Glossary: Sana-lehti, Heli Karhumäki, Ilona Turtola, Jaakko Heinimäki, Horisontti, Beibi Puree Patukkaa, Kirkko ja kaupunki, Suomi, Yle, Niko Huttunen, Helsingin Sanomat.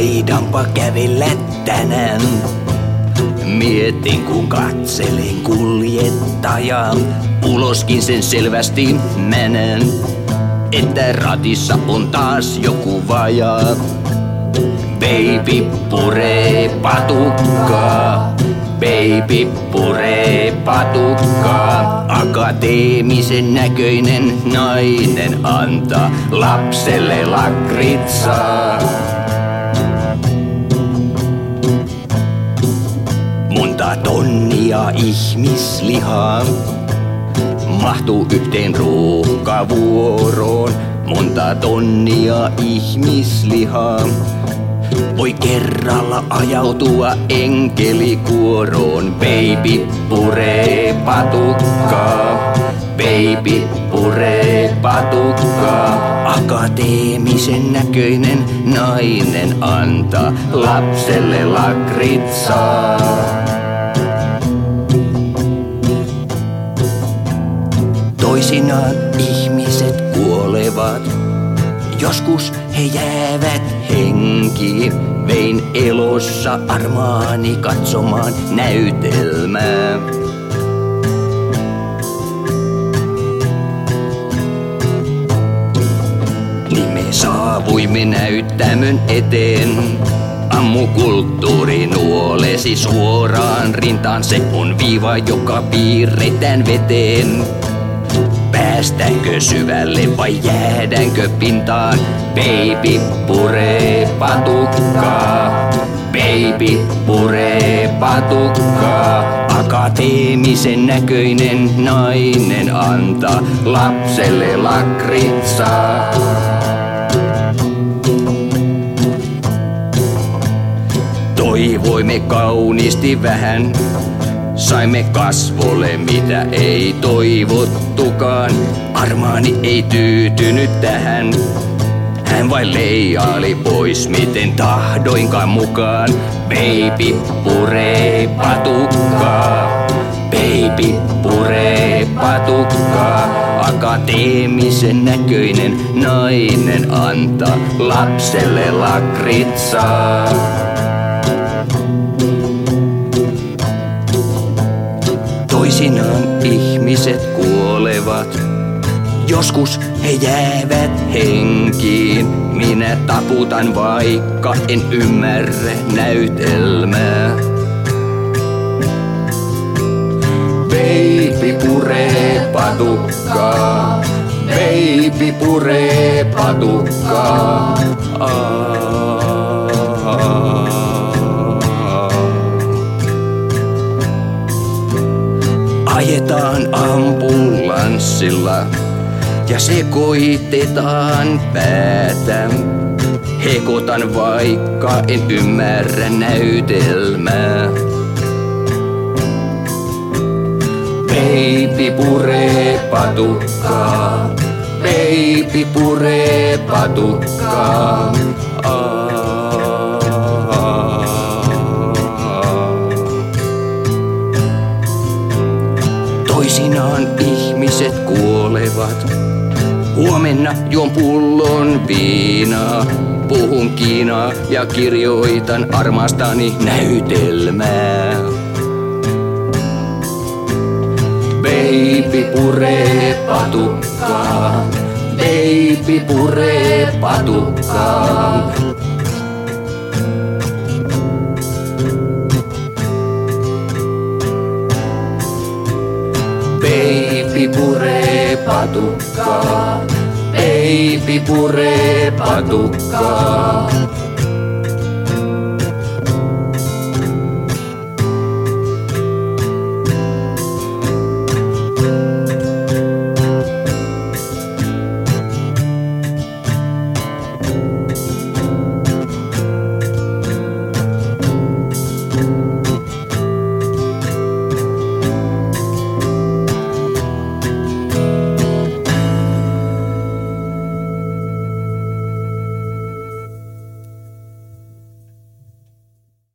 taidanpa kävellä tänään. Mietin kun katselen kuljettajaa, uloskin sen selvästi menen. Että ratissa on taas joku vajaa. Beibi puree patukkaa, beibi puree patukkaa. Akateemisen näköinen nainen antaa lapselle lakritsaa. Monta tonnia ihmislihaa mahtuu yhteen ruokavuoroon. Monta tonnia ihmislihaa voi kerralla ajautua enkelikuoroon. Beibi puree patukkaa, beibi puree patukkaa. Akateemisen näköinen nainen antaa lapselle lakritsaa. Toisinaan ihmiset kuolevat, joskus he jäävät henkiin. Vein elossa armaani katsomaan näytelmää. Niin me saavuimme näyttämön eteen. Ammukulttuuri nuolesi suoraan rintaan. Se on viiva, joka piirretään veteen. Päästäänkö syvälle vai jäädäänkö pintaan? Beibi puree patukkaa, beibi puree patukkaa. Akateemisen näköinen nainen antaa lapselle lakritsaa. Toivoimme kauniisti vähän, saimme kasvolle mitä ei toivottukaan. Armaani ei tyytynyt tähän, hän vain leijaili pois miten tahdoinkaan mukaan. Beibi puree patukkaa, beibi puree patukkaa. Akateemisen näköinen nainen antaa lapselle lakritsaa. Toisinaan ihmiset kuolevat, joskus he jäävät henkiin. Minä taputan vaikka en ymmärrä näytelmää. Beibi puree patukkaa, beibi puree patukkaa. Ajetaan ambulanssilla ja sekoitetaan päätä. Hekotan vaikka en ymmärrä näytelmää. Beibi puree patukkaa, beibi puree patukkaa. Toisinaan ihmiset kuolevat. Huomenna juon pullon viinaa, puhun kiinaa ja kirjoitan armastani näytelmää. Beibi puree patukkaa, beibi puree patukkaa. Beibi puree patukkaa, beibi puree patukkaa.